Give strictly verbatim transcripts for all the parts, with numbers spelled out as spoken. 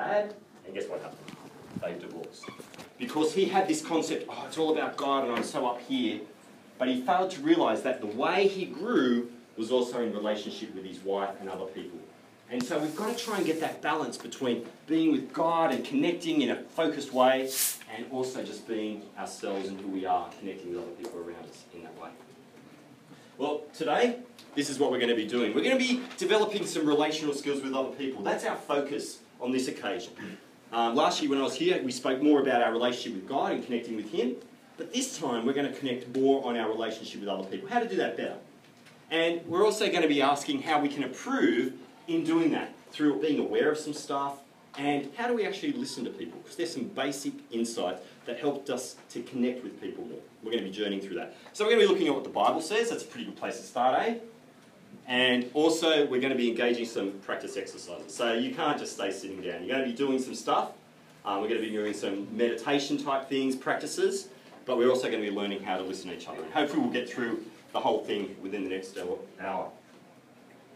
bad. And guess what happened? They divorced. Because he had this concept, oh, it's all about God and I'm so up here. But he failed to realise that the way he grew was also in relationship with his wife and other people. And so we've got to try and get that balance between being with God and connecting in a focused way and also just being ourselves and who we are, connecting with other people around us in that way. Well, today, this is what we're going to be doing. We're going to be developing some relational skills with other people. That's our focus on this occasion. Um, last year when I was here, we spoke more about our relationship with God and connecting with Him. But this time, we're going to connect more on our relationship with other people, how to do that better. And we're also going to be asking how we can improve in doing that through being aware of some stuff and how do we actually listen to people, because there's some basic insights that helped us to connect with people more. We're going to be journeying through that. So we're going to be looking at what the Bible says. That's a pretty good place to start, eh? And also we're going to be engaging some practice exercises. So you can't just stay sitting down. You're going to be doing some stuff. Um, we're going to be doing some meditation type things, practices, but we're also going to be learning how to listen to each other. And hopefully we'll get through the whole thing within the next hour.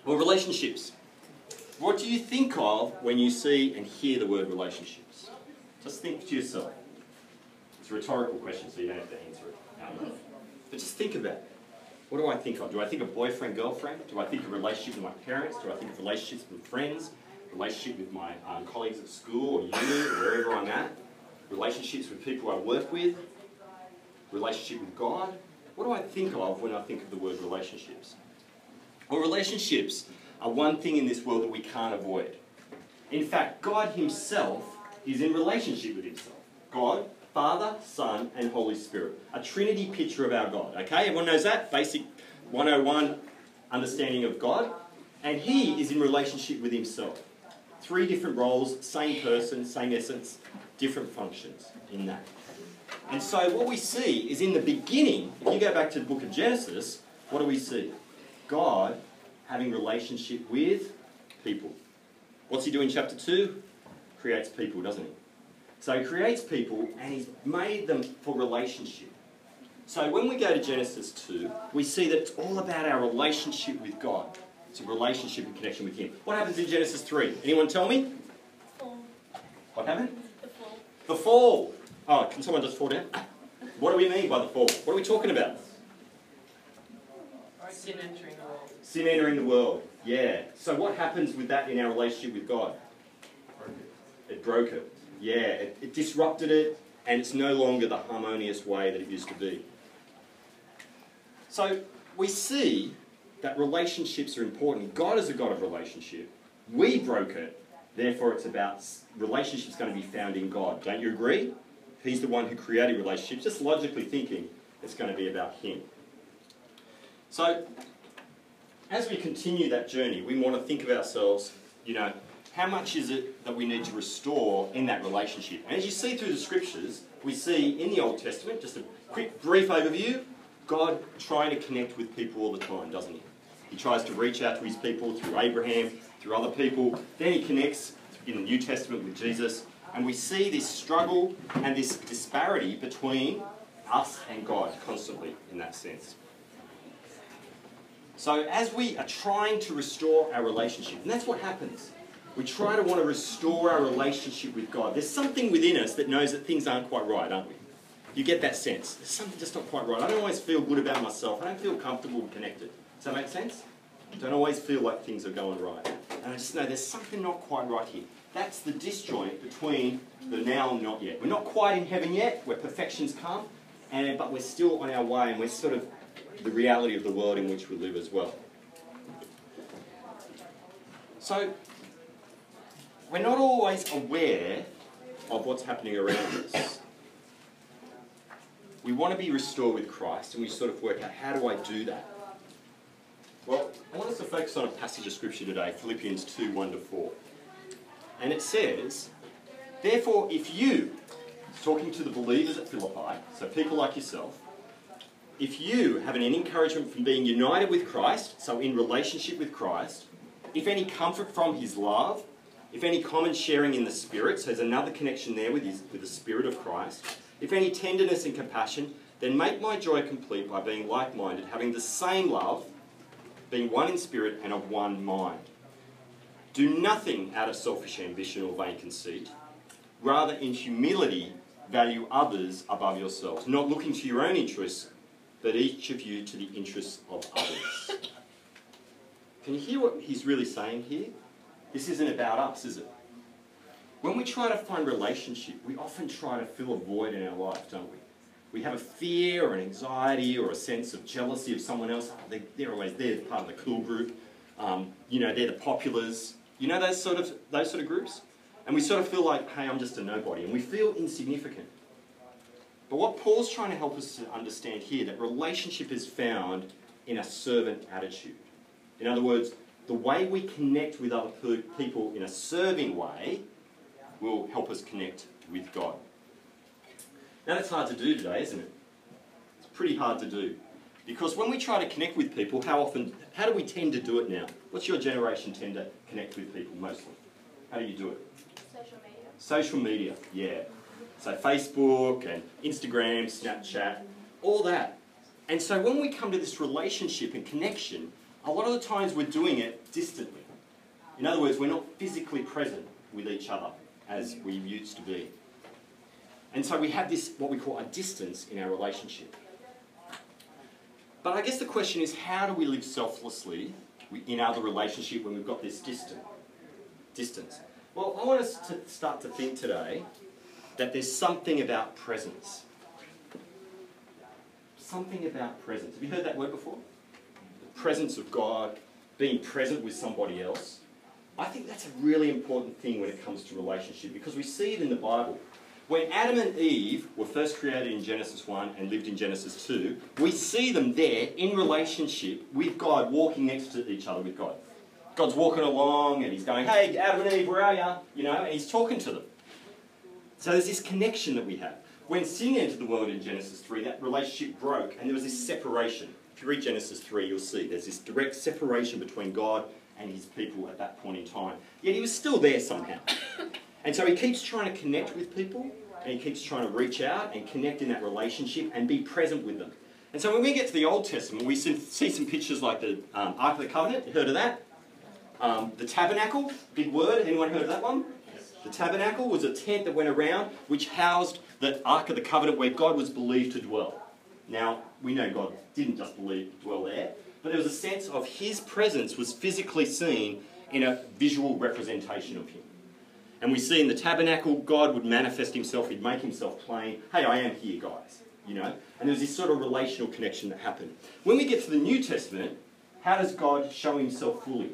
Well, relationships. What do you think of when you see and hear the word relationships? Just think to yourself. It's a rhetorical question, so you don't have to answer it out loud. But just think about it. What do I think of? Do I think of boyfriend, girlfriend? Do I think of relationship with my parents? Do I think of relationships with friends? Relationship with my um, colleagues at school or uni or wherever I'm at? Relationships with people I work with? Relationship with God? What do I think of when I think of the word relationships? Well, relationships are one thing in this world that we can't avoid. In fact, God Himself is in relationship with Himself. God, Father, Son, and Holy Spirit. A Trinity picture of our God. Okay, everyone knows that? Basic one oh one understanding of God. And He is in relationship with Himself. Three different roles, same person, same essence, different functions in that. And so what we see is in the beginning, if you go back to the book of Genesis, what do we see? God having relationship with people. What's He doing in chapter two? Creates people, doesn't He? So He creates people and He's made them for relationship. So when we go to Genesis two, we see that it's all about our relationship with God. It's a relationship and connection with Him. What happens in Genesis three? Anyone tell me? Fall. What happened? The fall. The fall. Oh, can someone just fall down? What do we mean by the fall? What are we talking about? Sin entering the world. Sin entering the world, yeah. So what happens with that in our relationship with God? It broke it. Yeah, it, it disrupted it, and it's no longer the harmonious way that it used to be. So we see that relationships are important. God is a God of relationship. We broke it. Therefore, it's about relationships going to be found in God. Don't you agree? He's the one who created relationships. Just logically thinking, it's going to be about Him. So, as we continue that journey, we want to think of ourselves, you know, how much is it that we need to restore in that relationship? And as you see through the Scriptures, we see in the Old Testament, just a quick, brief overview, God trying to connect with people all the time, doesn't He? He tries to reach out to His people through Abraham, through other people. Then He connects in the New Testament with Jesus. And we see this struggle and this disparity between us and God constantly in that sense. So as we are trying to restore our relationship, and that's what happens. We try to want to restore our relationship with God. There's something within us that knows that things aren't quite right, aren't we? You get that sense. There's something just not quite right. I don't always feel good about myself. I don't feel comfortable and connected. Does that make sense? I don't always feel like things are going right. And I just know there's something not quite right here. That's the disjoint between the now and not yet. We're not quite in heaven yet, where perfection's come, and, but we're still on our way and we're sort of the reality of the world in which we live as well. So, we're not always aware of what's happening around us. We want to be restored with Christ and we sort of work out, how do I do that? Well, I want us to focus on a passage of Scripture today, Philippians two, one to four. And it says, therefore if you, talking to the believers at Philippi, so people like yourself, if you have an encouragement from being united with Christ, so in relationship with Christ, if any comfort from His love, if any common sharing in the Spirit, so there's another connection there with, his, with the Spirit of Christ, if any tenderness and compassion, then make my joy complete by being like-minded, having the same love, being one in spirit and of one mind. do nothing out of selfish ambition or vain conceit. Rather, in humility, value others above yourselves, not looking to your own interests, but each of you to the interests of others. Can you hear what he's really saying here? This isn't about us, is it? When we try to find relationship, we often try to fill a void in our life, don't we? We have a fear or an anxiety or a sense of jealousy of someone else. Oh, they, they're always there, part of the cool group. Um, you know, they're the populars. You know those sort of those sort of groups? And we sort of feel like, hey, I'm just a nobody. And we feel insignificant. But what Paul's trying to help us to understand here, that relationship is found in a servant attitude. In other words, the way we connect with other people in a serving way will help us connect with God. Now, that's hard to do today, isn't it? It's pretty hard to do. Because when we try to connect with people, how often, how do we tend to do it now? What's your generation tend to connect with people mostly? How do you do it? Social media. Social media, yeah. So Facebook and Instagram, Snapchat, all that. And so when we come to this relationship and connection, a lot of the times we're doing it distantly. In other words, we're not physically present with each other as we used to be. And so we have this, what we call a distance in our relationship. But I guess the question is, how do we live selflessly in other relationship when we've got this distant, distance? Well, I want us to start to think today that there's something about presence. Something about presence. Have you heard that word before? The presence of God, being present with somebody else. I think that's a really important thing when it comes to relationship, because we see it in the Bible. When Adam and Eve were first created in Genesis one and lived in Genesis two, we see them there in relationship with God, walking next to each other with God. God's walking along and he's going, hey, Adam and Eve, where are ya? You know, and he's talking to them. So there's this connection that we have. When sin entered the world in Genesis three, that relationship broke and there was this separation. If you read Genesis three, you'll see there's this direct separation between God and his people at that point in time. Yet he was still there somehow. And so he keeps trying to connect with people, and he keeps trying to reach out and connect in that relationship and be present with them. And so when we get to the Old Testament, we see some pictures like the um, Ark of the Covenant. You heard of that? Um, the tabernacle, big word. Anyone heard of that one? The tabernacle was a tent that went around which housed the Ark of the Covenant where God was believed to dwell. Now, we know God didn't just believe to dwell there, but there was a sense of his presence was physically seen in a visual representation of him. And we see in the tabernacle, God would manifest himself, he'd make himself plain. Hey, I am here, guys, you know? And there's this sort of relational connection that happened. When we get to the New Testament, how does God show himself fully?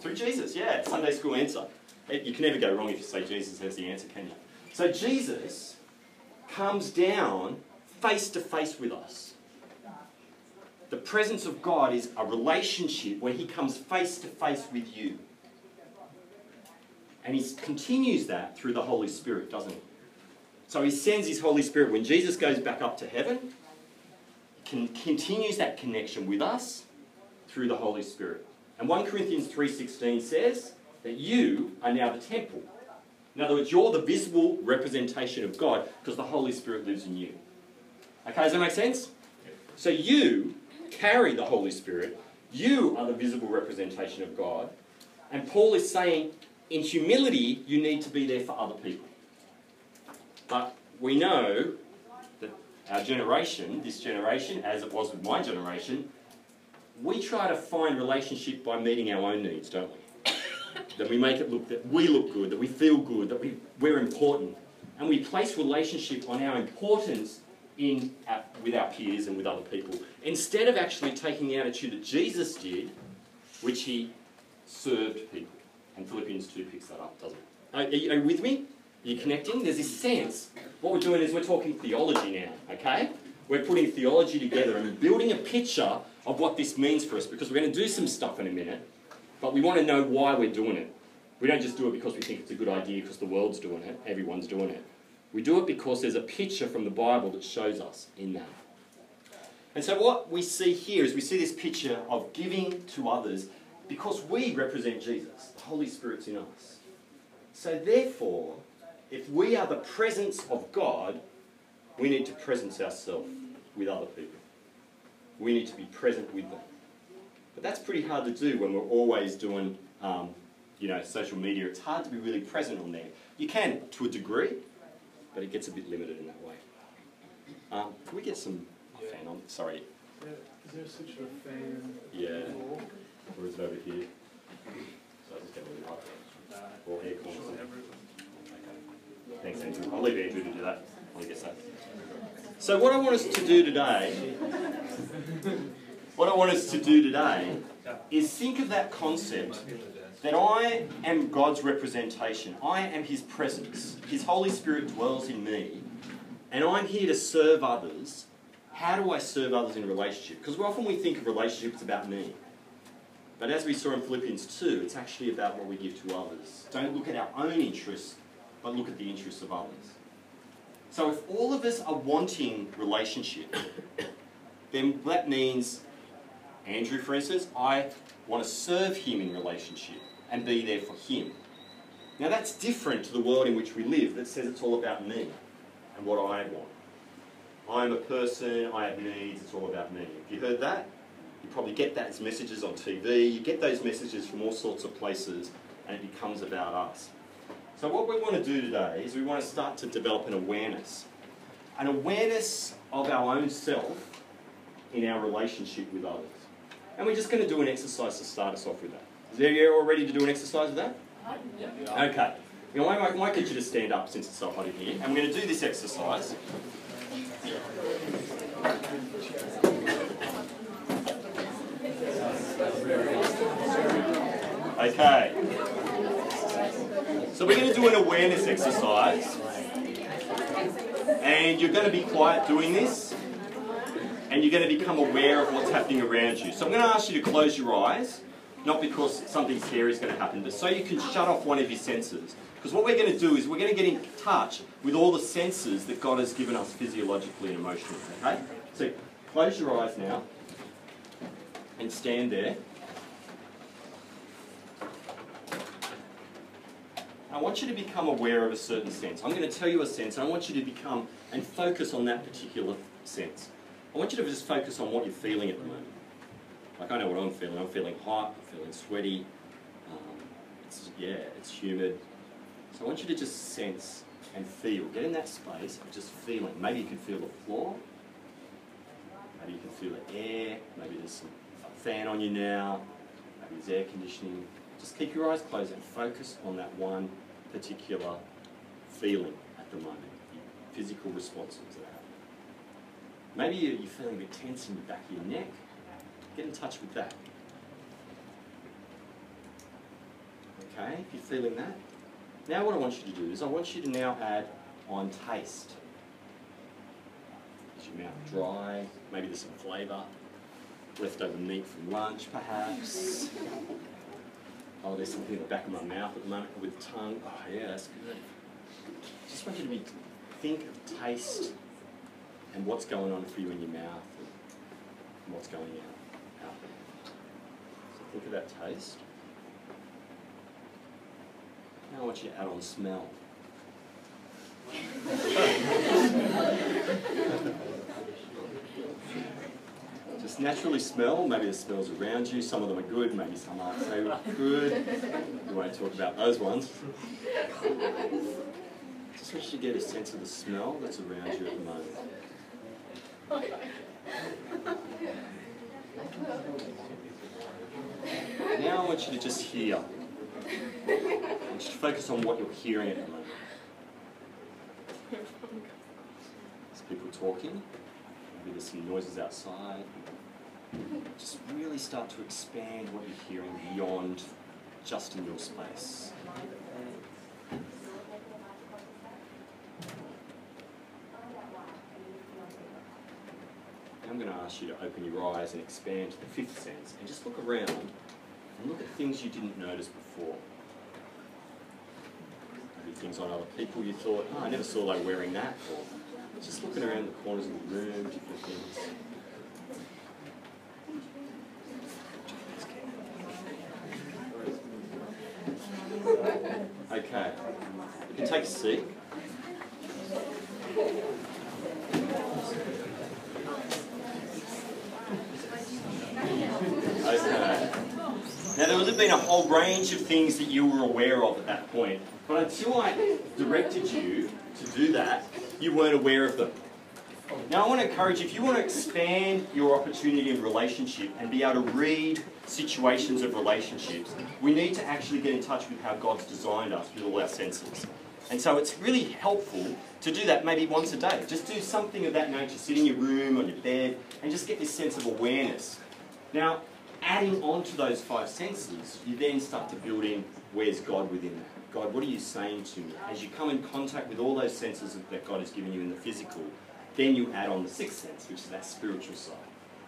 Through Jesus, yeah, Sunday school answer. You can never go wrong if you say Jesus as the answer, can you? So Jesus comes down face to face with us. The presence of God is a relationship where he comes face to face with you. And he continues that through the Holy Spirit, doesn't he? So he sends his Holy Spirit. When Jesus goes back up to heaven, he continues that connection with us through the Holy Spirit. And First Corinthians three sixteen says that you are now the temple. In other words, you're the visible representation of God because the Holy Spirit lives in you. Okay, does that make sense? So you carry the Holy Spirit. You are the visible representation of God. And Paul is saying, in humility, you need to be there for other people. But we know that our generation, this generation, as it was with my generation, we try to find relationship by meeting our own needs, don't we? That we make it look, that we look good, that we feel good, that we, we're important. And we place relationship on our importance in our, with our peers and with other people, instead of actually taking the attitude that Jesus did, which he served people. And Philippians two picks that up, doesn't it? Are you, are you with me? Are you connecting? There's this sense. What we're doing is we're talking theology now, okay? We're putting theology together and building a picture of what this means for us, because we're going to do some stuff in a minute, but we want to know why we're doing it. We don't just do it because we think it's a good idea because the world's doing it, everyone's doing it. We do it because there's a picture from the Bible that shows us in that. And so what we see here is we see this picture of giving to others, because we represent Jesus. The Holy Spirit's in us. So therefore, if we are the presence of God, we need to presence ourselves with other people. We need to be present with them. But that's pretty hard to do when we're always doing um, you know, social media. It's hard to be really present on there. You can, to a degree, but it gets a bit limited in that way. Um, can we get some yeah. fan on? Sorry. Yeah. Is there such a fan? Yeah. Or is it over here? So I just get really hot. Or air corners. Okay. Thanks, Andrew. I'll leave Andrew to do that. I guess that. So what I want us to do today, what I want us to do today is think of that concept that I am God's representation. I am His presence. His Holy Spirit dwells in me, and I'm here to serve others. How do I serve others in a relationship? Because often we think of relationships about me. But as we saw in Philippians two, it's actually about what we give to others. Don't look at our own interests, but look at the interests of others. So if all of us are wanting relationship, then that means, Andrew, for instance, I want to serve him in relationship and be there for him. Now that's different to the world in which we live that says it's all about me and what I want. I'm a person, I have needs, it's all about me. Have you heard that? You probably get that as messages on T V, you get those messages from all sorts of places, and it becomes about us. So what we want to do today is we want to start to develop an awareness. An awareness of our own self in our relationship with others. And we're just going to do an exercise to start us off with that. Is everyone all ready to do an exercise with that? Yeah. Okay. Now I might get you to stand up since it's so hot in here, and we're going to do this exercise. Okay. So we're going to do an awareness exercise. And you're going to be quiet doing this. And you're going to become aware of what's happening around you. So I'm going to ask you to close your eyes. Not because something scary is going to happen, but so you can shut off one of your senses. Because what we're going to do is we're going to get in touch with all the senses that God has given us physiologically and emotionally. Okay? So close your eyes now. And stand there. I want you to become aware of a certain sense. I'm going to tell you a sense, and I want you to become and focus on that particular sense. I want you to just focus on what you're feeling at the moment. Like, I know what I'm feeling. I'm feeling hot, I'm feeling sweaty. Um, it's, yeah, it's humid. So I want you to just sense and feel. Get in that space of just feeling. Maybe you can feel the floor. Maybe you can feel the air. Maybe there's some fan on you now. Maybe there's air conditioning. Just keep your eyes closed and focus on that one particular feeling at the moment, physical responses that happen. Maybe you're feeling a bit tense in the back of your neck. Get in touch with that. Okay, if you're feeling that. Now what I want you to do is I want you to now add on taste. Is your mouth dry? Maybe there's some flavour. Leftover meat from lunch, perhaps. Oh, there's something in the back of my mouth at the moment with the tongue. Oh, yeah, that's good. Just want you to be, think of taste and what's going on for you in your mouth and what's going out, out there. So think of that taste. Now I want you to add on smell. Just naturally smell, maybe the smells around you, some of them are good, maybe some aren't so good. We won't talk about those ones. Just want you to get a sense of the smell that's around you at the moment. Now I want you to just hear. I want you to focus on what you're hearing at the moment. There's people talking. Maybe there's some noises outside. Just really start to expand what you're hearing beyond just in your space. Now I'm going to ask you to open your eyes and expand to the fifth sense and just look around and look at things you didn't notice before. Maybe things on other people you thought, oh, I never saw they were wearing that. Or, just looking around the corners of the room, different things. Okay, you can take a seat. Okay. Now, there would have been a whole range of things that you were aware of at that point, but until I directed you to do that, you weren't aware of them. Now, I want to encourage you, if you want to expand your opportunity in relationship and be able to read situations of relationships, we need to actually get in touch with how God's designed us with all our senses. And so it's really helpful to do that maybe once a day. Just do something of that nature, sit in your room, on your bed, and just get this sense of awareness. Now, adding on to those five senses, you then start to build in, where's God within that? God, what are you saying to me? As you come in contact with all those senses that God has given you in the physical, then you add on the sixth sense, which is that spiritual side.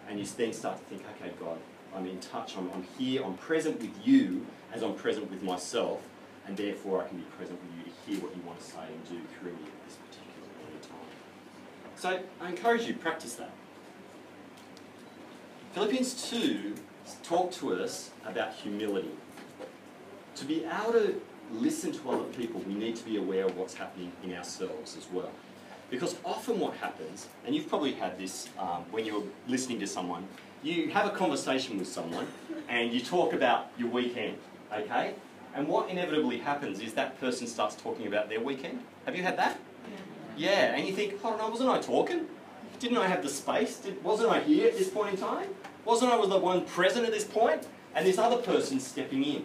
And you then start to think, okay, God, I'm in touch, I'm, I'm here, I'm present with you as I'm present with myself, and therefore I can be present with you to hear what you want to say and do through me at this particular point in time. So I encourage you, practice that. Philippians two talks to us about humility. To be able to listen to other people, we need to be aware of what's happening in ourselves as well. Because often what happens, and you've probably had this um, when you're listening to someone, you have a conversation with someone and you talk about your weekend, okay? And what inevitably happens is that person starts talking about their weekend. Have you had that? Yeah. Yeah, and you think, hold on, wasn't I talking? Didn't I have the space? Did, wasn't I here at this point in time? Wasn't I the one present at this point? And this other person's stepping in.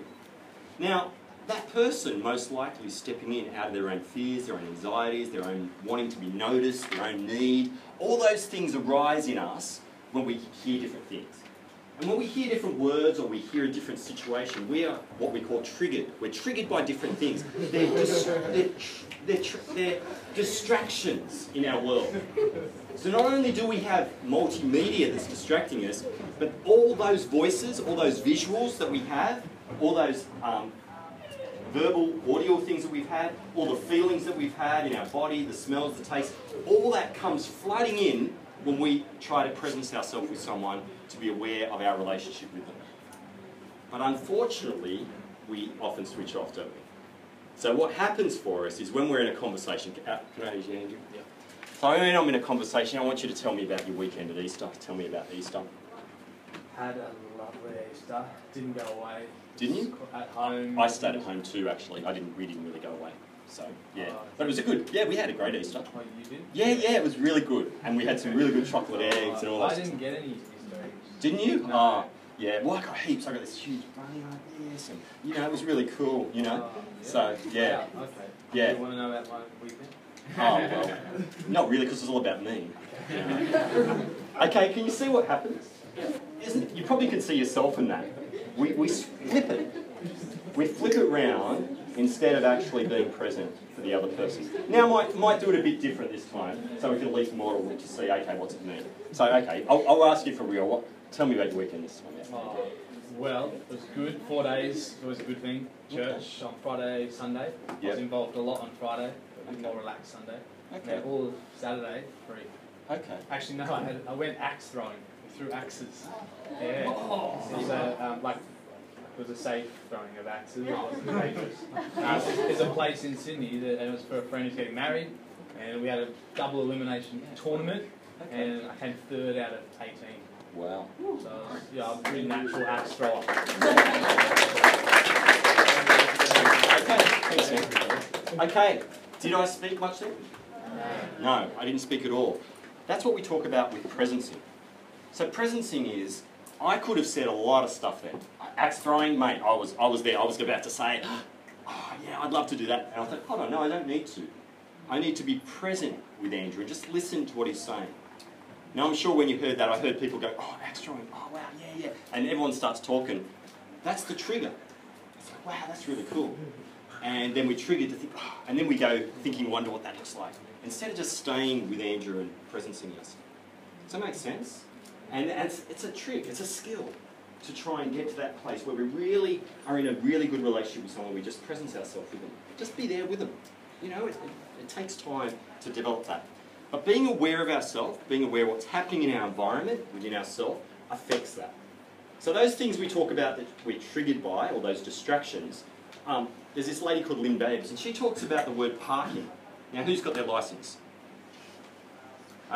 Now, that person most likely is stepping in out of their own fears, their own anxieties, their own wanting to be noticed, their own need. All those things arise in us when we hear different things. And when we hear different words or we hear a different situation, we are what we call triggered. We're triggered by different things. They're, dis they're, they're, they're distractions in our world. So not only do we have multimedia that's distracting us, but all those voices, all those visuals that we have, all those um, verbal, audio things that we've had, all the feelings that we've had in our body, the smells, the taste, all that comes flooding in when we try to presence ourselves with someone to be aware of our relationship with them. But unfortunately, we often switch off, don't we? So what happens for us is when we're in a conversation... Can I use your hand? Yeah. So when I'm in a conversation, I want you to tell me about your weekend at Easter. Tell me about Easter. Had a lovely Easter. Didn't go away. Didn't you? At home. I stayed at home too, actually. I didn't. We didn't really go away. So yeah, but it was a good. Yeah, we had a great Easter. Oh, you did? Yeah, yeah, it was really good, and we had some really good chocolate eggs and all that. I didn't get any Easter eggs. Didn't you? No. Oh, yeah. Well, I got heaps. I got this huge bunny like this, and you know, it was really cool. You know. Oh, yeah. So yeah. Yeah. Okay. Yeah. Do you want to know about my weekend? Oh well, not really, because it's all about me. You know? Okay. Can you see what happens? Isn't you probably can see yourself in that. We, we flip it. We flip it round instead of actually being present for the other person. Now, I might, might do it a bit different this time, so we can at least model it to see, okay, what's it mean? So, okay, I'll, I'll ask you for real. What, tell me about your weekend this time. Yeah. Uh, well, it was good. Four days was a good thing. Church on Friday, Sunday. Yep. I was involved a lot on Friday, but okay. More relaxed Sunday. Okay. Yeah, all Saturday, free. Okay. Actually, no, I, had, I went axe throwing. Through axes. Yeah. Oh. So, a, um, like, it was a safe throwing of axes. It wasn't dangerous. Um, there's a place in Sydney that it was for a friend who's getting married, and we had a double elimination tournament, and I came third out of eighteen. Wow. So, I was, yeah, I'm a pretty natural axe thrower. Okay. Okay. Did I speak much then? No. No, I didn't speak at all. That's what we talk about with presencing. So presencing is, I could have said a lot of stuff then. Axe throwing, mate, I was, I was there, I was about to say, oh yeah, I'd love to do that. And I thought, hold on, no, I don't need to. I need to be present with Andrew and just listen to what he's saying. Now I'm sure when you heard that, I heard people go, oh, axe throwing, oh wow, yeah, yeah. And everyone starts talking. That's the trigger. It's like, wow, that's really cool. And then we trigger to think, oh, and then we go thinking, wonder what that looks like. Instead of just staying with Andrew and presencing us. Does that make sense? And it's, it's a trick, it's a skill to try and get to that place where we really are in a really good relationship with someone, we just presence ourselves with them. Just be there with them. You know, it, it, it takes time to develop that. But being aware of ourselves, being aware of what's happening in our environment, within ourselves, affects that. So those things we talk about that we're triggered by, or those distractions, um, there's this lady called Lynn Babes, and she talks about the word parking. Now, who's got their licence?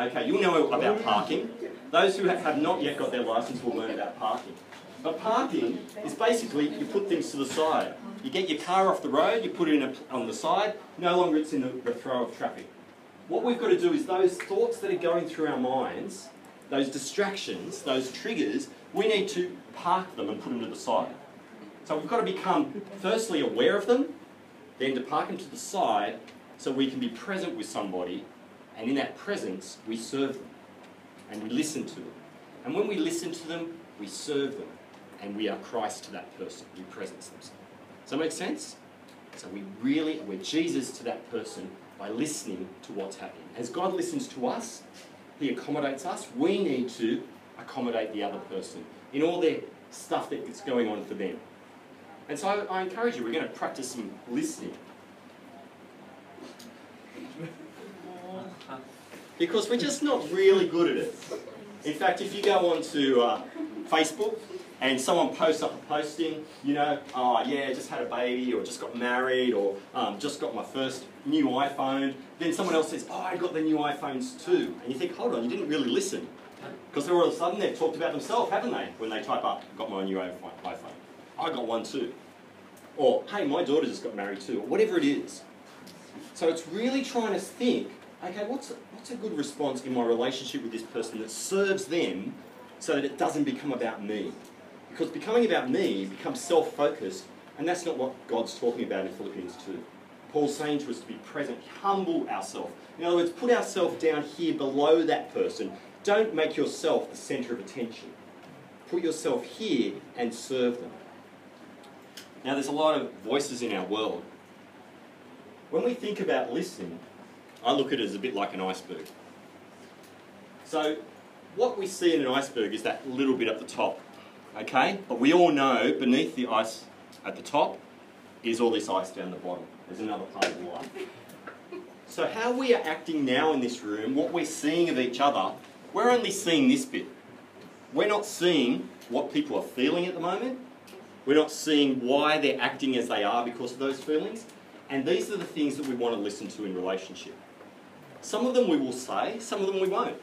Okay, you'll know about parking. Those who have not yet got their licence will learn about parking. But parking is basically you put things to the side. You get your car off the road, you put it in a, on the side, no longer it's in the, the throw of traffic. What we've got to do is those thoughts that are going through our minds, those distractions, those triggers, we need to park them and put them to the side. So we've got to become firstly aware of them, then to park them to the side so we can be present with somebody, and in that presence we serve them and we listen to them. And when we listen to them, we serve them and we are Christ to that person, we presence them. Does that make sense? So we really, we're Jesus to that person by listening to what's happening. As God listens to us, He accommodates us, we need to accommodate the other person in all their stuff that's going on for them. And so I, I encourage you, we're going to practice some listening. Because we're just not really good at it. In fact, if you go onto uh, Facebook and someone posts up a posting, you know, oh yeah, just had a baby, or just got married, or um, just got my first new iPhone. Then someone else says, oh, I got the new iPhones too. And you think, hold on, you didn't really listen. Because all of a sudden they've talked about themselves, haven't they? When they type up, got my new iPhone, I got one too. Or, hey, my daughter just got married too, or whatever it is. So it's really trying to think, okay, what's a, what's a good response in my relationship with this person that serves them so that it doesn't become about me? Because becoming about me becomes self-focused, and that's not what God's talking about in Philippians two. Paul's saying to us to be present, humble ourselves. In other words, put ourselves down here below that person. Don't make yourself the centre of attention. Put yourself here and serve them. Now, there's a lot of voices in our world. When we think about listening, I look at it as a bit like an iceberg. So, what we see in an iceberg is that little bit at the top. Okay, but we all know beneath the ice at the top is all this ice down the bottom. There's another part of life. So how we are acting now in this room, what we're seeing of each other, we're only seeing this bit. We're not seeing what people are feeling at the moment. We're not seeing why they're acting as they are because of those feelings. And these are the things that we want to listen to in relationship. Some of them we will say, some of them we won't.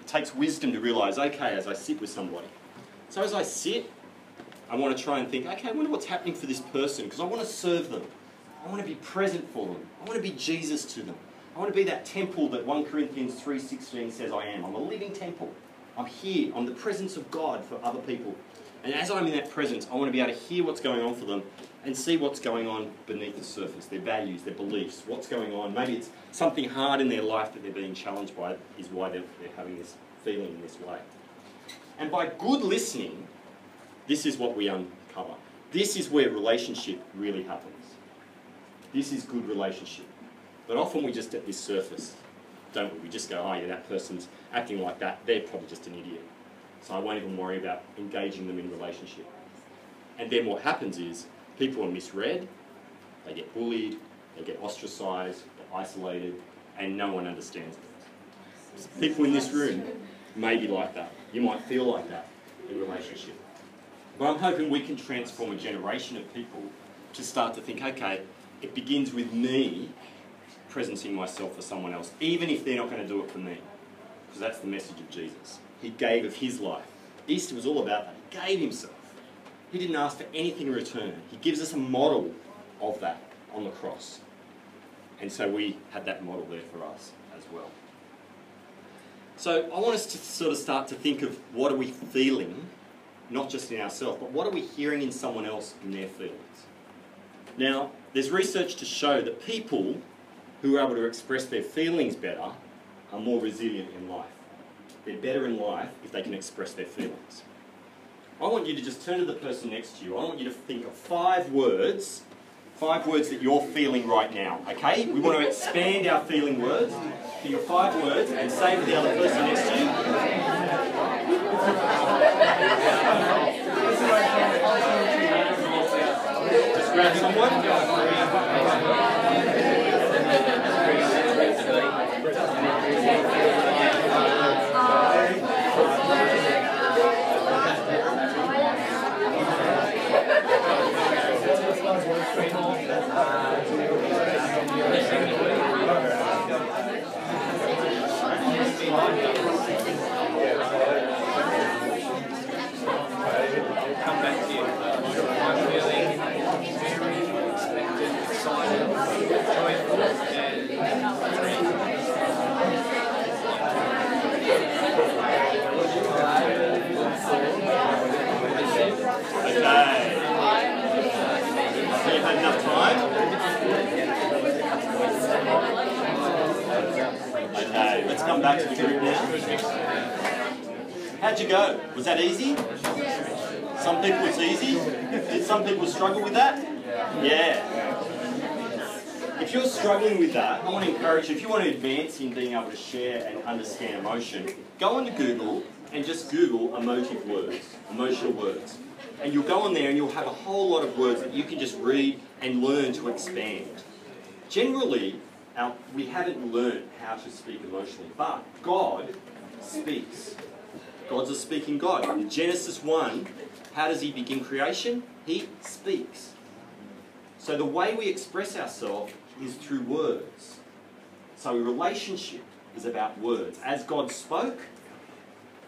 It takes wisdom to realise, okay, as I sit with somebody, so as I sit, I want to try and think, okay, I wonder what's happening for this person, because I want to serve them. I want to be present for them. I want to be Jesus to them. I want to be that temple that First Corinthians three sixteen says I am. I'm a living temple. I'm here. I'm the presence of God for other people. And as I'm in that presence, I want to be able to hear what's going on for them and see what's going on beneath the surface, their values, their beliefs, what's going on. Maybe it's something hard in their life that they're being challenged by is why they're, they're having this feeling in this way. And by good listening, this is what we uncover. This is where relationship really happens. This is good relationship. But often we just at this surface, don't we? We just go, oh yeah, that person's acting like that. They're probably just an idiot. So I won't even worry about engaging them in relationship. And then what happens is people are misread, they get bullied, they get ostracised, they're isolated, and no one understands them. People in this room may be like that. You might feel like that in relationship. But I'm hoping we can transform a generation of people to start to think, okay, it begins with me presencing myself for someone else, even if they're not going to do it for me. Because that's the message of Jesus. He gave of his life. Easter was all about that. He gave himself. He didn't ask for anything in return. He gives us a model of that on the cross. And so we had that model there for us as well. So I want us to sort of start to think of what are we feeling, not just in ourselves, but what are we hearing in someone else in their feelings? Now, there's research to show that people who are able to express their feelings better are more resilient in life. They're better in life if they can express their feelings. I want you to just turn to the person next to you. I want you to think of five words, five words that you're feeling right now, okay? We want to expand our feeling words. Think of five words and say to the other person next to you. Just grab someone. Okay, let's come back to the group now. How'd you go? Was that easy? Some people it's easy. Did some people struggle with that? Yeah. If you're struggling with that, I want to encourage you, if you want to advance in being able to share and understand emotion, go onto Google and just Google emotive words, emotional words. And you'll go on there and you'll have a whole lot of words that you can just read and learn to expand. Generally, Now, we haven't learned how to speak emotionally, but God speaks. God's a speaking God. In Genesis one, how does he begin creation? He speaks. So the way we express ourselves is through words. So a relationship is about words. As God spoke,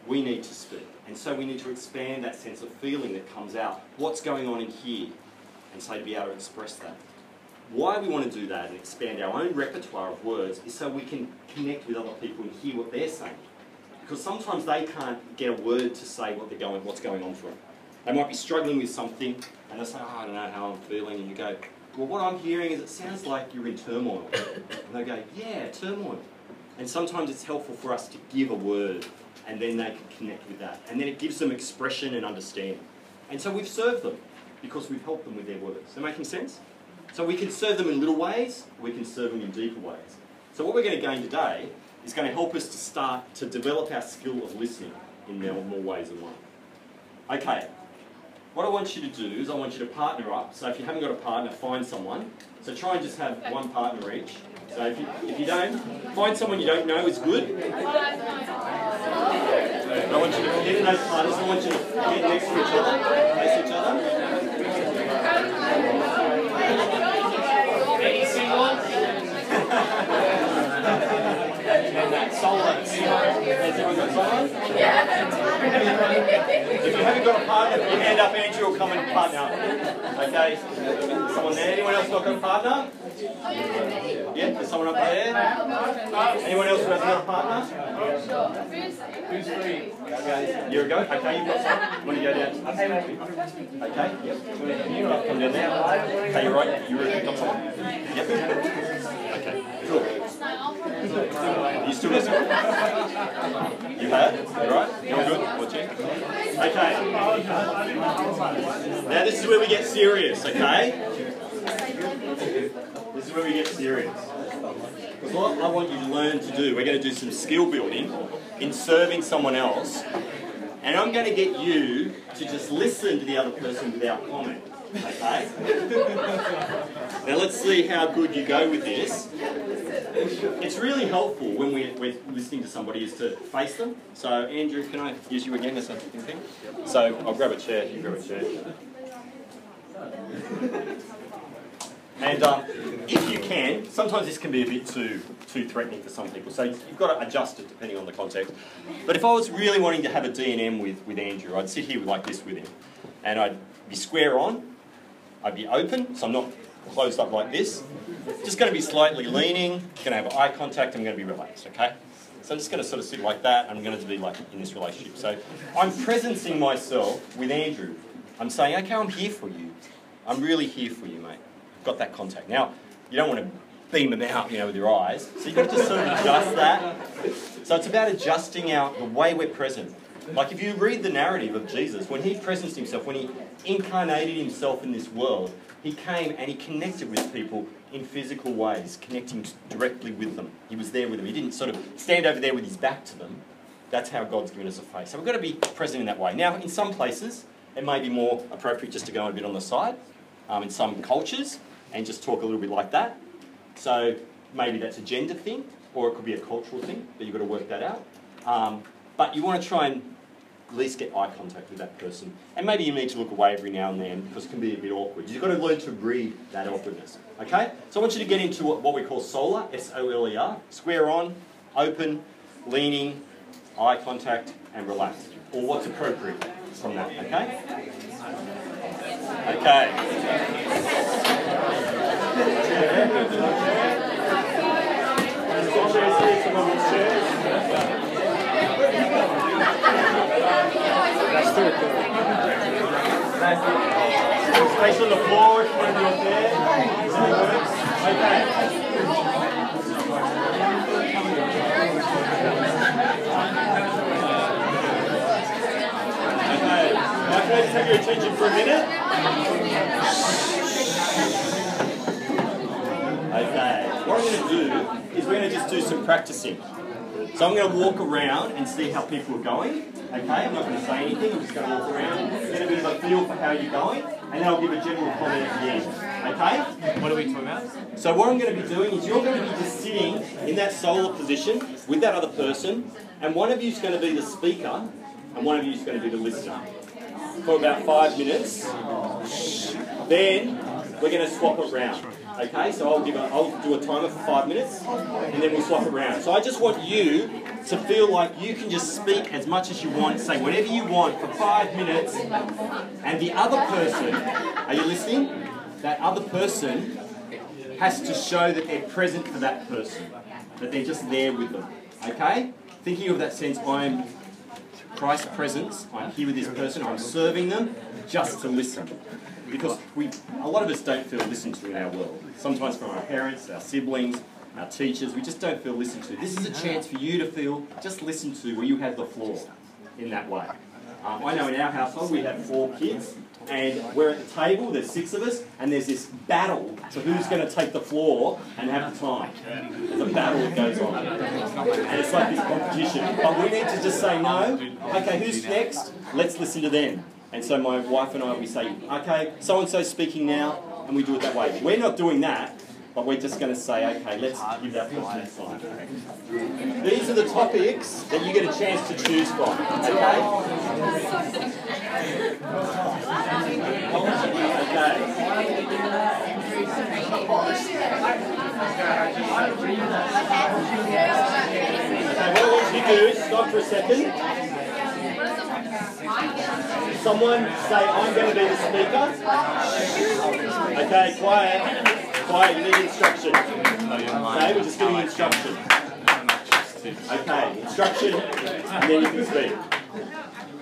we need to speak. And so we need to expand that sense of feeling that comes out. What's going on in here? And so to be able to express that. Why we want to do that and expand our own repertoire of words is so we can connect with other people and hear what they're saying. Because sometimes they can't get a word to say what they're going, what's going on for them. They might be struggling with something and they say, oh, I don't know how I'm feeling. And you go, well, what I'm hearing is it sounds like you're in turmoil. And they go, yeah, turmoil. And sometimes it's helpful for us to give a word and then they can connect with that. And then it gives them expression and understanding. And so we've served them because we've helped them with their words. Is that making sense? So we can serve them in little ways, we can serve them in deeper ways. So what we're going to gain today is going to help us to start to develop our skill of listening in more ways than one. Okay, what I want you to do is I want you to partner up. So if you haven't got a partner, find someone. So try and just have one partner each. So if you, if you don't, find someone you don't know is good. I want you to get in those partners, I want you to get next to each other, face each other. Solo. Has everyone got solo? If you haven't got a partner, put your hand up, Andrew will come and partner up. Okay? Someone there? Anyone else not got a partner? Yeah, there's someone up there. Anyone else who hasn't got a partner? Who's free? Okay, here we go. Okay, you've got someone. Want to go down? Okay, yep. You want to come down there? Okay, you're right. You've got someone? Yep. Okay, cool. You still listen? You had? You alright? You all good? Watch it. Okay. Now this is where we get serious, okay? This is where we get serious. Because what I want you to learn to do, we're going to do some skill building in serving someone else. And I'm going to get you to just listen to the other person without comment. Okay? Now let's see how good you go with this. It's really helpful when we're, we're listening to somebody is to face them. So, Andrew, can I use you again as a thing? So, I'll grab a chair. You grab a chair. And uh, if you can, sometimes this can be a bit too, too threatening for some people. So, you've got to adjust it depending on the context. But if I was really wanting to have a D and M with, with Andrew, I'd sit here like this with him. And I'd be square on. I'd be open. So, I'm not closed up like this. Just going to be slightly leaning, going to have eye contact, I'm going to be relaxed, okay? So I'm just going to sort of sit like that, I'm going to be like in this relationship. So I'm presencing myself with Andrew. I'm saying, okay, I'm here for you. I'm really here for you, mate. I've got that contact. Now, you don't want to beam them out, you know, with your eyes. So you've got to sort of adjust that. So it's about adjusting out the way we're present. Like if you read the narrative of Jesus, when he presenced himself, when he incarnated himself in this world, he came and he connected with people in physical ways, connecting directly with them. He was there with them. He didn't sort of stand over there with his back to them. That's how God's given us a face. So we've got to be present in that way. Now, in some places, it may be more appropriate just to go a bit on the side, um, in some cultures, and just talk a little bit like that. So maybe that's a gender thing, or it could be a cultural thing, but you've got to work that out. Um, but you want to try and at least get eye contact with that person. And maybe you need to look away every now and then because it can be a bit awkward. You've got to learn to read that awkwardness. Okay? So I want you to get into what, what we call solar, S O L E R. Square on, open, leaning, eye contact, and relaxed. Or what's appropriate from that, okay? Okay. Nice. Space on the floor, should be up there. Okay. Okay. Can I just have your attention for a minute? Okay. What I'm going to do is we're going to just do some practicing. So I'm going to walk around and see how people are going. Okay, I'm not going to say anything, I'm just going to walk around, get a bit of a feel for how you're going, and then I'll give a general comment at the end. Okay? What are we talking about? So what I'm going to be doing is you're going to be just sitting in that solo position with that other person, and one of you is going to be the speaker, and one of you is going to be the listener. For about five minutes. Then we're going to swap around. Okay, so I'll give a, I'll do a timer for five minutes, and then we'll swap around. So I just want you to feel like you can just speak as much as you want, say whatever you want for five minutes, and the other person, are you listening? That other person has to show that they're present for that person, that they're just there with them. Okay? Thinking of that sense, I'm Christ's presence, I'm here with this person, I'm serving them, just to listen. Because we, a lot of us don't feel listened to in our world. Sometimes from our parents, our siblings, our teachers, we just don't feel listened to. This is a chance for you to feel just listened to where you have the floor in that way. Um, I know in our household we have four kids, and we're at the table, there's six of us, and there's this battle to who's going to take the floor and have the time. There's a battle that goes on. And it's like this competition. But we need to just say no. Okay, who's next? Let's listen to them. And so my wife and I, we say, okay, so-and-so's speaking now, and we do it that way. We're not doing that, but we're just going to say, okay, let's give that person time. These are the topics that you get a chance to choose from, okay? Okay, what I want you to do is stop for a second. Someone say, I'm going to be the speaker. Okay, quiet. Quiet, you need instruction. Okay, we're just giving instruction. Okay, instruction, and then you can speak.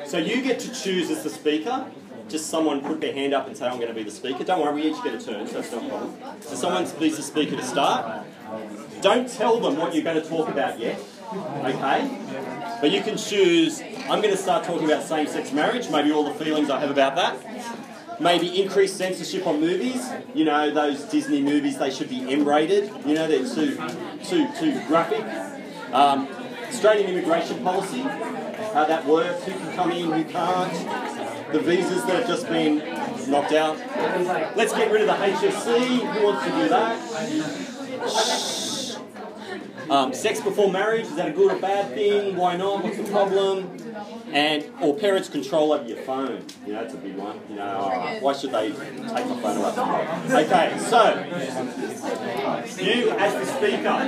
So you get to choose as the speaker. Just someone put their hand up and say, I'm going to be the speaker. Don't worry, we each get a turn, so it's not a problem. So someone be the speaker to start. Don't tell them what you're going to talk about yet. Okay? But you can choose, I'm going to start talking about same-sex marriage, maybe all the feelings I have about that. Maybe increased censorship on movies. You know, those Disney movies, they should be M-rated. You know, they're too, too, too graphic. Um, Australian immigration policy, how that works, who can come in, who can't. The visas that have just been knocked out. Let's get rid of the H S C, who wants to do that? Um, sex before marriage, is that a good or bad thing? Why not? What's the problem? And or parents' control over your phone. You know, that's a big one. You know, uh, why should they take my phone away? Okay, so you as the speaker,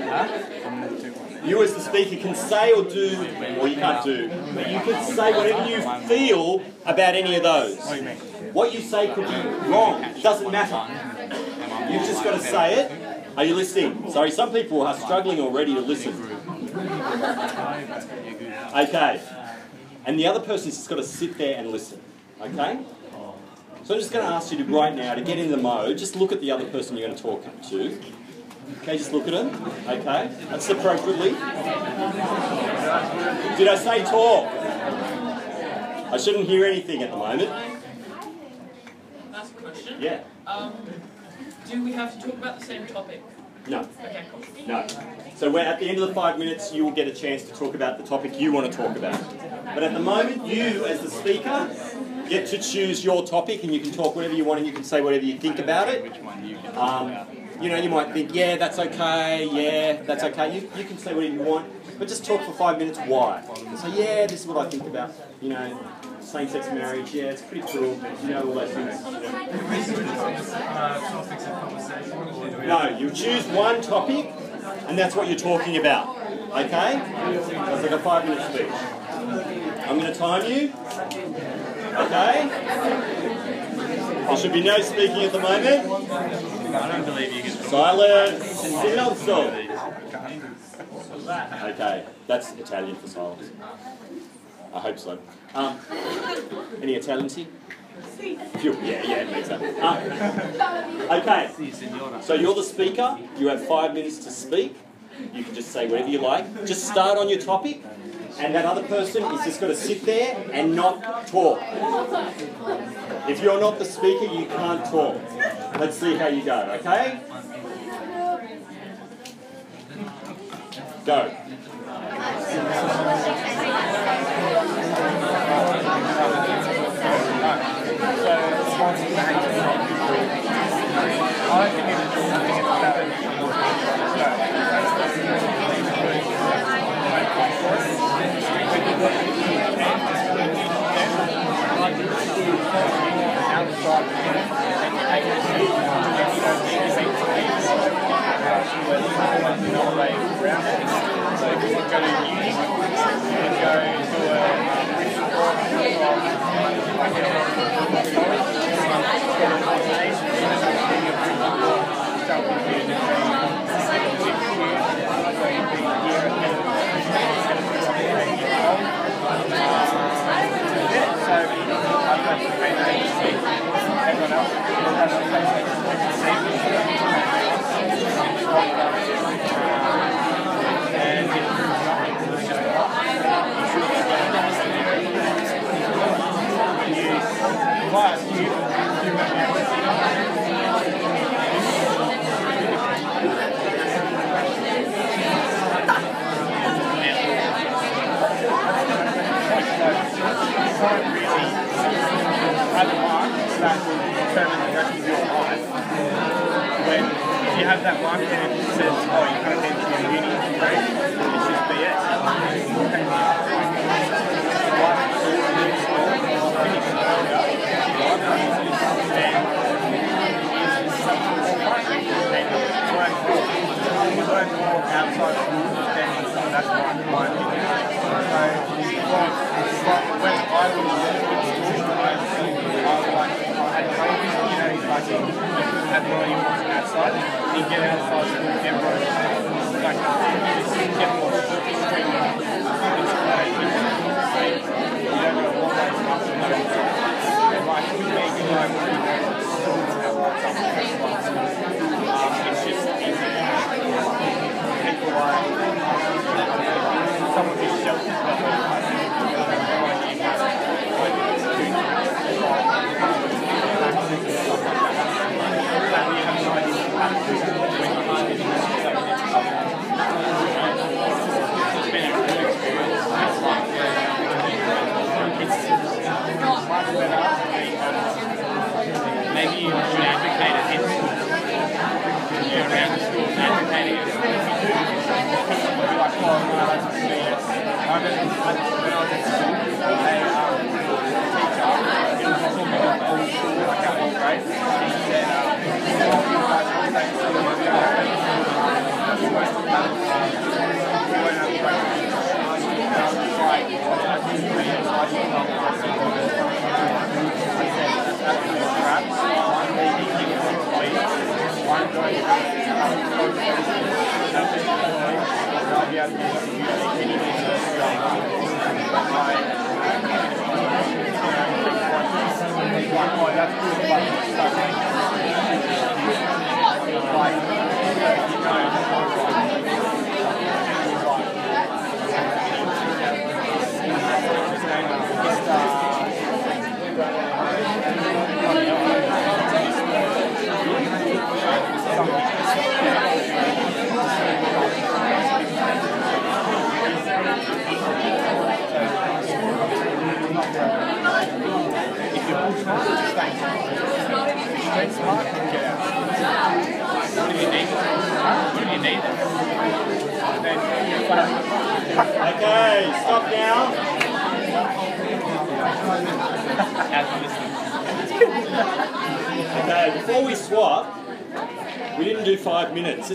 you as the speaker can say or do, or you can't do, but you can say whatever you feel about any of those. What you say could be wrong. It doesn't matter. You've just got to say it. Are you listening? Sorry, some people are struggling already to listen. Okay. And the other person's just got to sit there and listen. Okay? So I'm just going to ask you to right now to get in the mode. Just look at the other person you're going to talk to. Okay, just look at them. Okay? That's appropriately. Did I say talk? I shouldn't hear anything at the moment. Last question. Yeah. Um... Do we have to talk about the same topic? No. Okay, cool. No. So we're at the end of the five minutes, you will get a chance to talk about the topic you want to talk about. But at the moment, you, as the speaker, get to choose your topic, and you can talk whatever you want, and you can say whatever you think about it. Um, you know, you might think, yeah, that's okay, yeah, that's okay. You, you can say whatever you want, but just talk for five minutes why. So, yeah, this is what I think about, you know. Same-sex marriage, yeah, it's pretty cool. You know all those things. Yeah. No, you choose one topic, and that's what you're talking about. Okay? That's like a five-minute speech. I'm going to time you. Okay? There should be no speaking at the moment. I don't believe you can talk. Silence. Silenzio. Okay, that's Italian for silence. I hope so. Um, any Italian tea? Si. Yeah, yeah, it makes sense. Uh, okay, so you're the speaker. You have five minutes to speak. You can just say whatever you like. Just start on your topic, and that other person is just going to sit there and not talk. If you're not the speaker, you can't talk. Let's see how you go, okay? Go.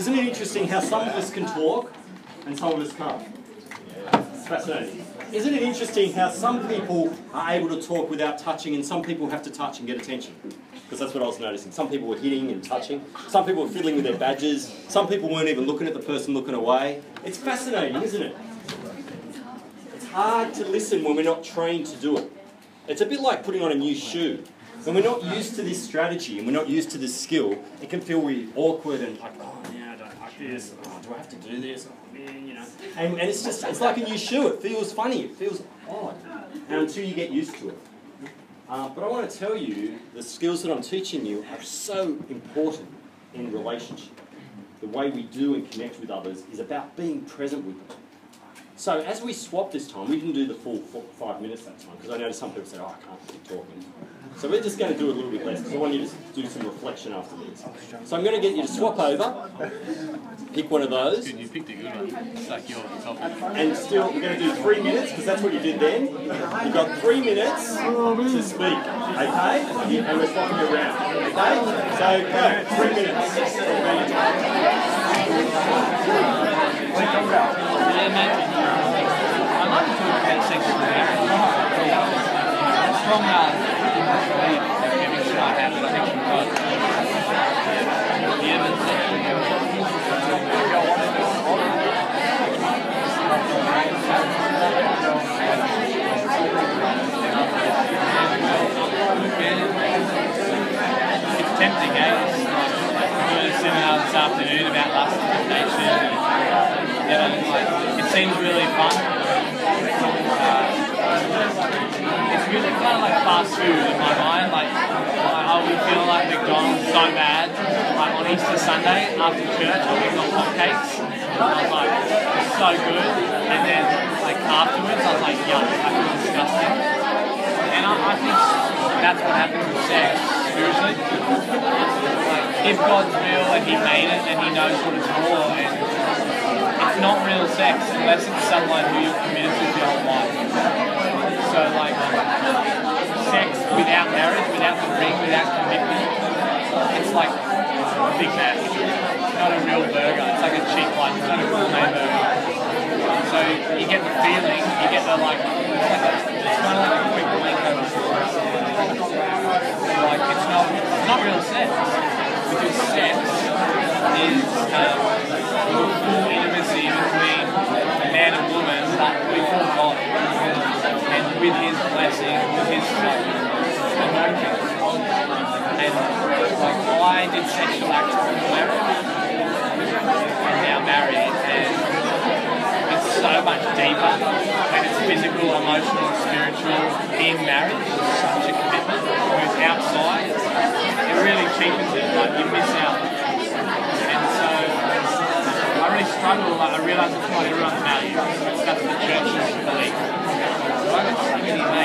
Isn't it interesting how some of us can talk and some of us can't? It's fascinating. Isn't it interesting how some people are able to talk without touching and some people have to touch and get attention? Because that's what I was noticing. Some people were hitting and touching. Some people were fiddling with their badges. Some people weren't even looking at the person looking away. It's fascinating, isn't it? It's hard to listen when we're not trained to do it. It's a bit like putting on a new shoe. When we're not used to this strategy and we're not used to this skill, it can feel really awkward and like, oh, yeah, I don't like this. Oh, do I have to do this? Oh, man, you know. And, and it's just, it's like a new shoe. It feels funny. It feels odd. And until you get used to it. Uh, but I want to tell you, the skills that I'm teaching you are so important in relationship. The way we do and connect with others is about being present with them. So as we swapped this time, we didn't do the full four, five minutes that time, because I noticed some people said, oh, I can't keep talking. So we're just going to do a little bit less, because I want you to do some reflection after this. So I'm going to get you to swap over, pick one of those. Good, you picked a good one. It's like your topic. And still, we're going to do three minutes, because that's what you did then. You've got three minutes to speak, okay? And we're swapping you around, okay? So go, three minutes. It's tempting, eh? We did a seminar this afternoon about lust and temptation. And, yeah, it seems really fun. Uh, it's really kind of like fast food in my mind. Like, I would feel like McDonald's so bad. Like on Easter Sunday after church, I would got hotcakes. And I was like, it's so good. And then like afterwards, I was like, yuck, I feel disgusting. And I, I think that's what happens with sex. Seriously, like, if God's real and He made it and He knows what it's for, and it's not real sex unless it's someone who you're committed to your whole life. So, like, sex without marriage, without the ring, without commitment, it's like a Big Mac. It's not a real burger. It's like a cheap one. It's not a gourmet burger. So you get the feeling, you get the like, it's, like a, it's kind of like a quick makeover. Like it's not, it's not real sex, because sex is um, full intimacy between a man and woman, but we call God, and with His blessing, with His like, anointing. And like, why did sexual acts before marriage? We're now married, and so much deeper, and it's physical, emotional, and spiritual. In marriage, it's such a commitment. Whereas outside, it really cheapens it, like you miss out. And so, I really struggle, like I realise it's not everyone's value. That's the church's belief. So I've got so many mates, I A,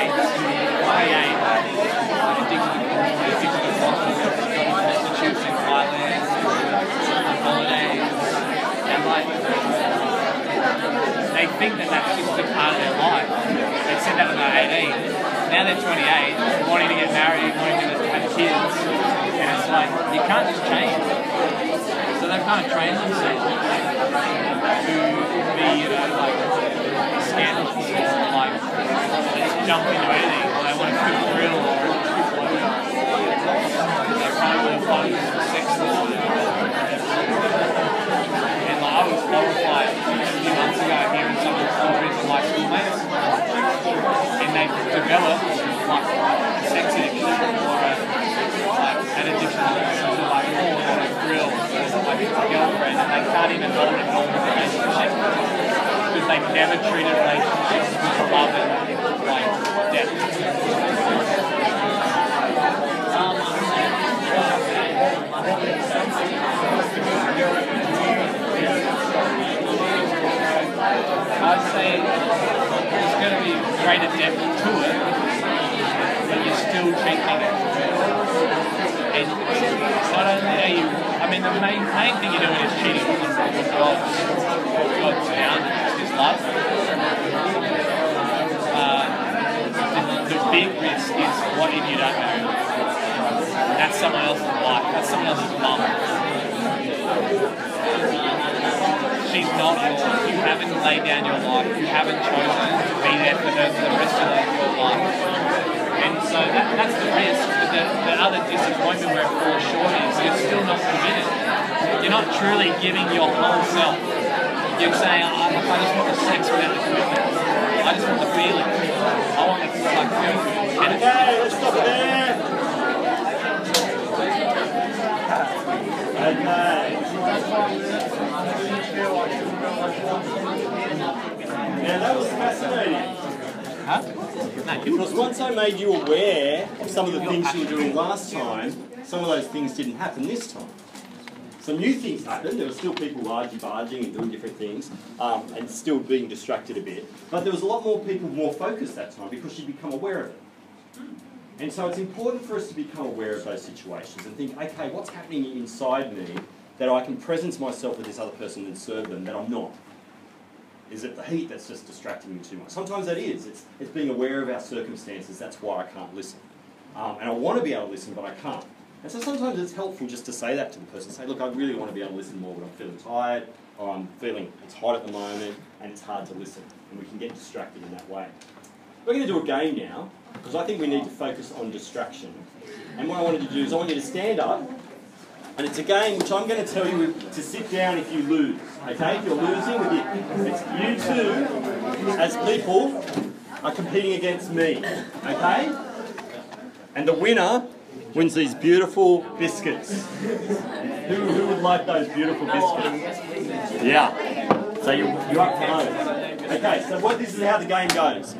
addicted to addicted to prostitutes in Thailand, on holidays, and like, they think that that's just a part of their life. They said that when they're eighteen. Now they're twenty-eight, wanting to get married, wanting to have kids. And it's like, you can't just change. So they've kind of trained themselves to be, you know, like, scandalous. Like, they just jump into anything, or they want a quick thrill, or a quick load. They kind of want to find sex law. And like, I was horrified a few months ago hearing some of the stories of my schoolmates, and they've developed like a sex addiction or a, like, an addiction to like porn or a thrill or like a girlfriend, and they can't even hold a normal relationship because they've never treated relationships with love and like depth. Um, I'd say there's going to be greater depth to it, but you're still cheating it. And not only are you, I mean, the main, main thing you're doing is cheating with God, with God's sound, which is love. Uh, the, the big risk is what if you don't know. That's someone else's life, that's someone else's mum. She's not yours. You haven't laid down your life. You haven't chosen to be there for her for the rest of your life. And so that, that's the risk. But the, the other disappointment where it falls short is you're still not committed. You're not truly giving your whole self. You're saying, oh, I just want the sex without the commitment. I just want the feeling. I want it to feel like feeling. Okay, let's stop it there. Okay. Now that was fascinating. Huh? Because once I made you aware of some of the things you were doing last time, some of those things didn't happen this time. Some new things happened. There were still people largely barging and doing different things um, and still being distracted a bit. But there was a lot more people more focused that time because you'd become aware of it. And so it's important for us to become aware of those situations and think, okay, what's happening inside me that I can presence myself with this other person and serve them that I'm not? Is it the heat that's just distracting me too much? Sometimes that is. It's, it's being aware of our circumstances. That's why I can't listen. Um, and I want to be able to listen, but I can't. And so sometimes it's helpful just to say that to the person. Say, look, I really want to be able to listen more, but I'm feeling tired, or I'm feeling it's hot at the moment, and it's hard to listen. And we can get distracted in that way. We're going to do a game now, because I think we need to focus on distraction. And what I wanted to do is I want you to stand up, and it's a game which I'm going to tell you to sit down if you lose. Okay? If you're losing, it's you two, as people, are competing against me. Okay? And the winner wins these beautiful biscuits. Who, who would like those beautiful biscuits? Yeah. So you're, you're up for those. Okay, so what, this is how the game goes.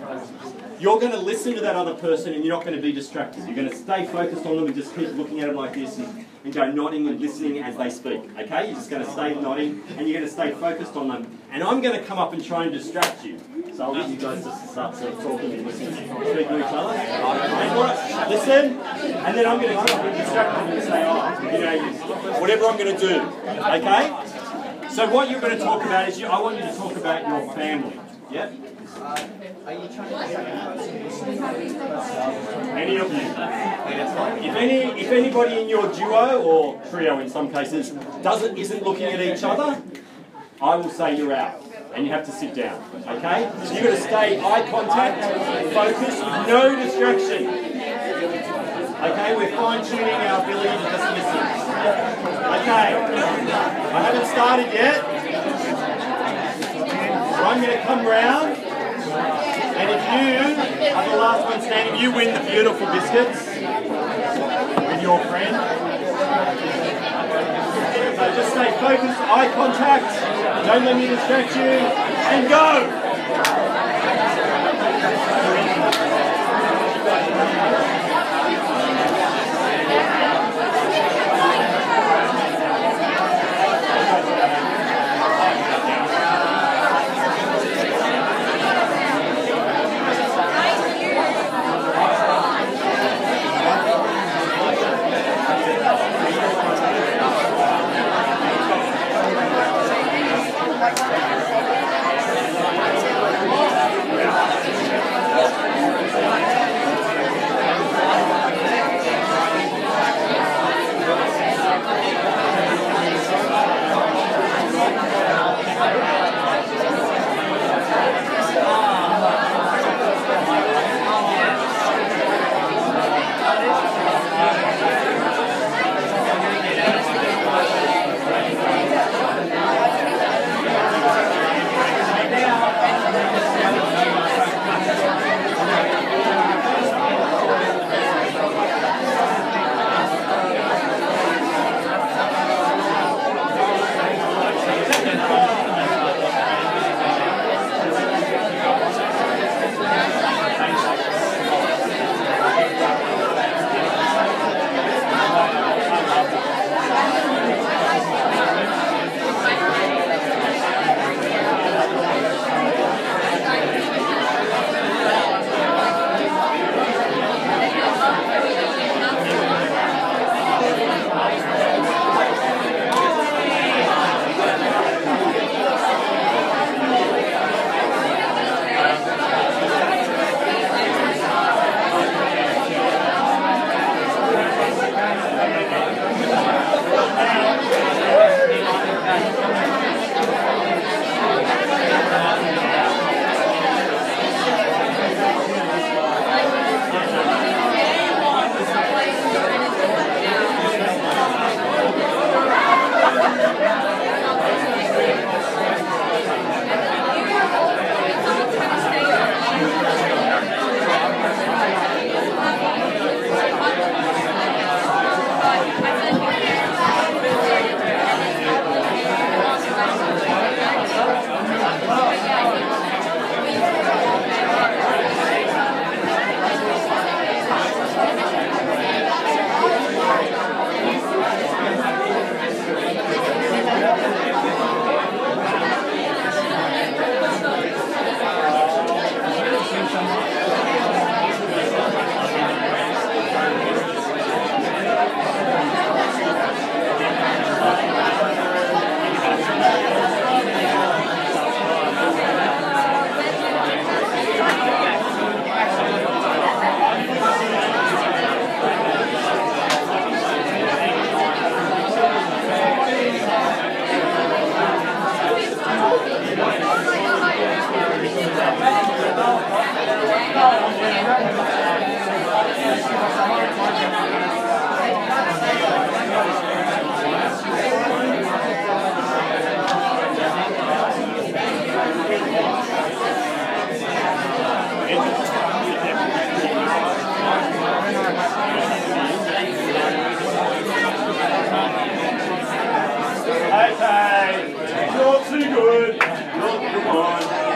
You're going to listen to that other person and you're not going to be distracted. You're going to stay focused on them and just keep looking at them like this and, and go nodding and listening as they speak. Okay, you're just going to stay nodding and you're going to stay focused on them. And I'm going to come up and try and distract you. So I'll get you guys just to start sort of talking and listening, speaking to each other. And what, listen, and then I'm going to come up and distract them and say, oh, you know, whatever I'm going to do. Okay? So what you're going to talk about is, you, I want you to talk about your family. Yep? Are you trying to any of you? If any, if anybody in your duo or trio, in some cases, doesn't isn't looking at each other, I will say you're out, and you have to sit down. Okay? So you've got to stay eye contact, focus, no distraction. Okay? We're fine tuning our ability to just listen. Okay. I haven't started yet. So I'm going to come round. And if you are the last one standing, you win the beautiful biscuits with your friend. So just stay focused, eye contact, don't let me distract you, and go! Thank you.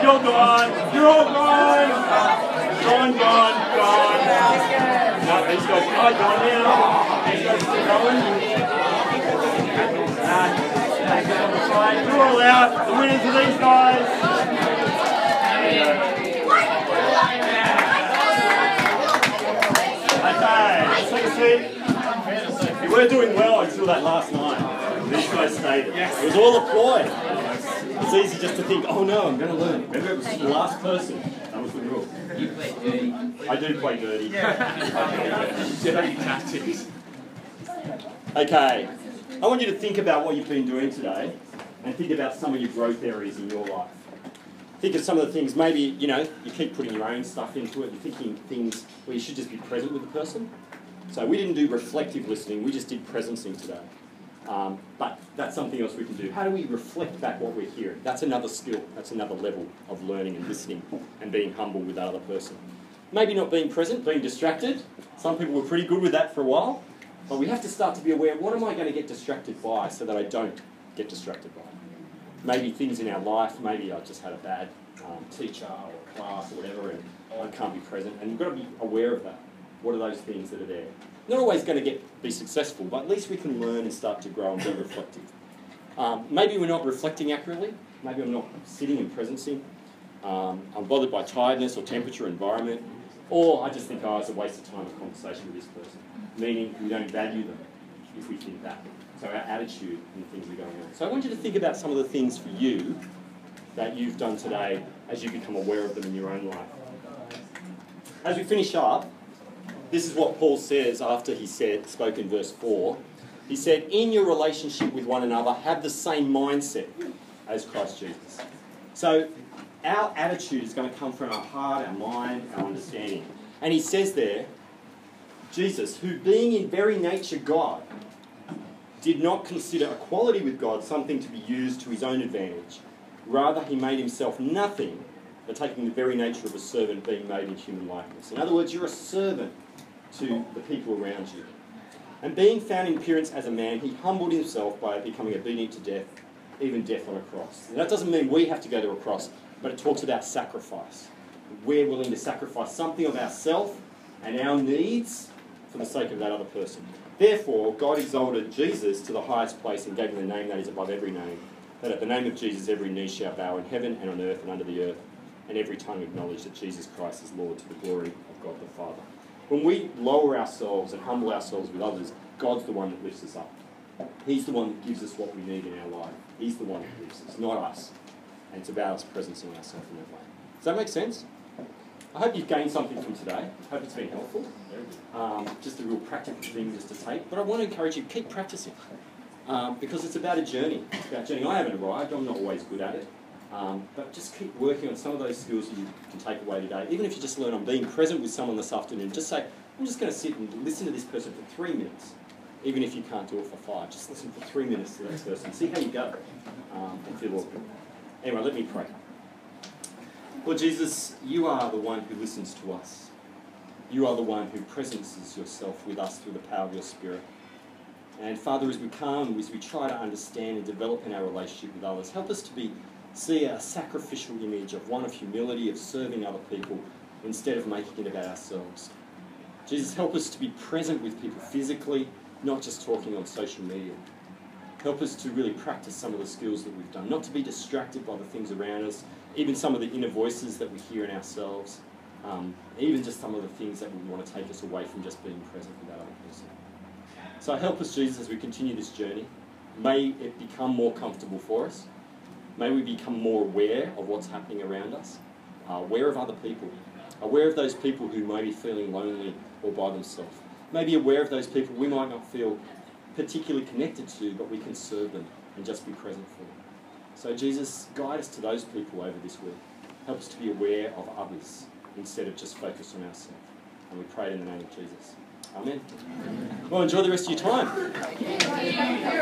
still gone. You're all gone. Gone, gone, gone. No, they just go, oh, gone now. They just go, going. Uh, you're all out. The winners are these guys. We were doing well until that last night. These guys stayed. It was all a ploy. It's easy just to think, oh no, I'm going to learn. Remember, it was the last person. That was the rule. You play dirty. I do play dirty. Dirty tactics. Okay. I want you to think about what you've been doing today and think about some of your growth areas in your life. Think of some of the things, maybe, you know, you keep putting your own stuff into it. You're thinking things where you should just be present with the person. So we didn't do reflective listening, we just did presencing today. Um, but that's something else we can do. How do we reflect back what we're hearing? That's another skill, that's another level of learning and listening and being humble with that other person. Maybe not being present, being distracted. Some people were pretty good with that for a while. But we have to start to be aware, what am I going to get distracted by so that I don't get distracted by? Maybe things in our life, maybe I just had a bad um, teacher or class or whatever and I can't be present. And you've got to be aware of that. What are those things that are there? Not always going to get be successful, but at least we can learn and start to grow and be reflective. Um, maybe we're not reflecting accurately. Maybe I'm not sitting and presencing. Um, I'm bothered by tiredness or temperature, environment, or I just think, oh, it's a waste of time of conversation with this person, meaning we don't value them if we think that. So our attitude and things are going on. So I want you to think about some of the things for you that you've done today as you become aware of them in your own life. As we finish up, this is what Paul says after he said, spoke in verse four. He said, in your relationship with one another, have the same mindset as Christ Jesus. So our attitude is going to come from our heart, our mind, our understanding. And he says there, Jesus, who being in very nature God, did not consider equality with God something to be used to his own advantage. Rather, he made himself nothing by taking the very nature of a servant being made in human likeness. In other words, you're a servant to the people around you. And being found in appearance as a man, he humbled himself by becoming obedient to death, even death on a cross. And that doesn't mean we have to go to a cross, but it talks about sacrifice. We're willing to sacrifice something of ourselves and our needs for the sake of that other person. Therefore, God exalted Jesus to the highest place and gave him the name that is above every name, that at the name of Jesus every knee shall bow in heaven and on earth and under the earth, and every tongue acknowledge that Jesus Christ is Lord to the glory of God the Father. When we lower ourselves and humble ourselves with others, God's the one that lifts us up. He's the one that gives us what we need in our life. He's the one that lifts us, not us. And it's about us presencing ourselves in that way. Does that make sense? I hope you've gained something from today. I hope it's been helpful. Um, just a real practical thing just to take. But I want to encourage you, keep practicing. Um, because it's about a journey. It's about a journey. I haven't arrived. I'm not always good at it. Um, but just keep working on some of those skills that you can take away today. Even if you just learn on being present with someone this afternoon, just say, I'm just going to sit and listen to this person for three minutes. Even if you can't do it for five, just listen for three minutes to that person. See how you go um, and feel awkward. Anyway, let me pray. Lord Jesus, you are the one who listens to us. You are the one who presences yourself with us through the power of your Spirit. And Father, as we come, as we try to understand and develop in our relationship with others, help us to be see a sacrificial image of one of humility, of serving other people, instead of making it about ourselves. Jesus, help us to be present with people physically, not just talking on social media. Help us to really practice some of the skills that we've done, not to be distracted by the things around us, even some of the inner voices that we hear in ourselves, um, even just some of the things that would want to take us away from just being present with that other person. So help us, Jesus, as we continue this journey. May it become more comfortable for us. May we become more aware of what's happening around us, uh, aware of other people, aware of those people who may be feeling lonely or by themselves, maybe aware of those people we might not feel particularly connected to, but we can serve them and just be present for them. So Jesus, guide us to those people over this week. Help us to be aware of others instead of just focused on ourselves. And we pray in the name of Jesus. Amen. Amen. Well, enjoy the rest of your time.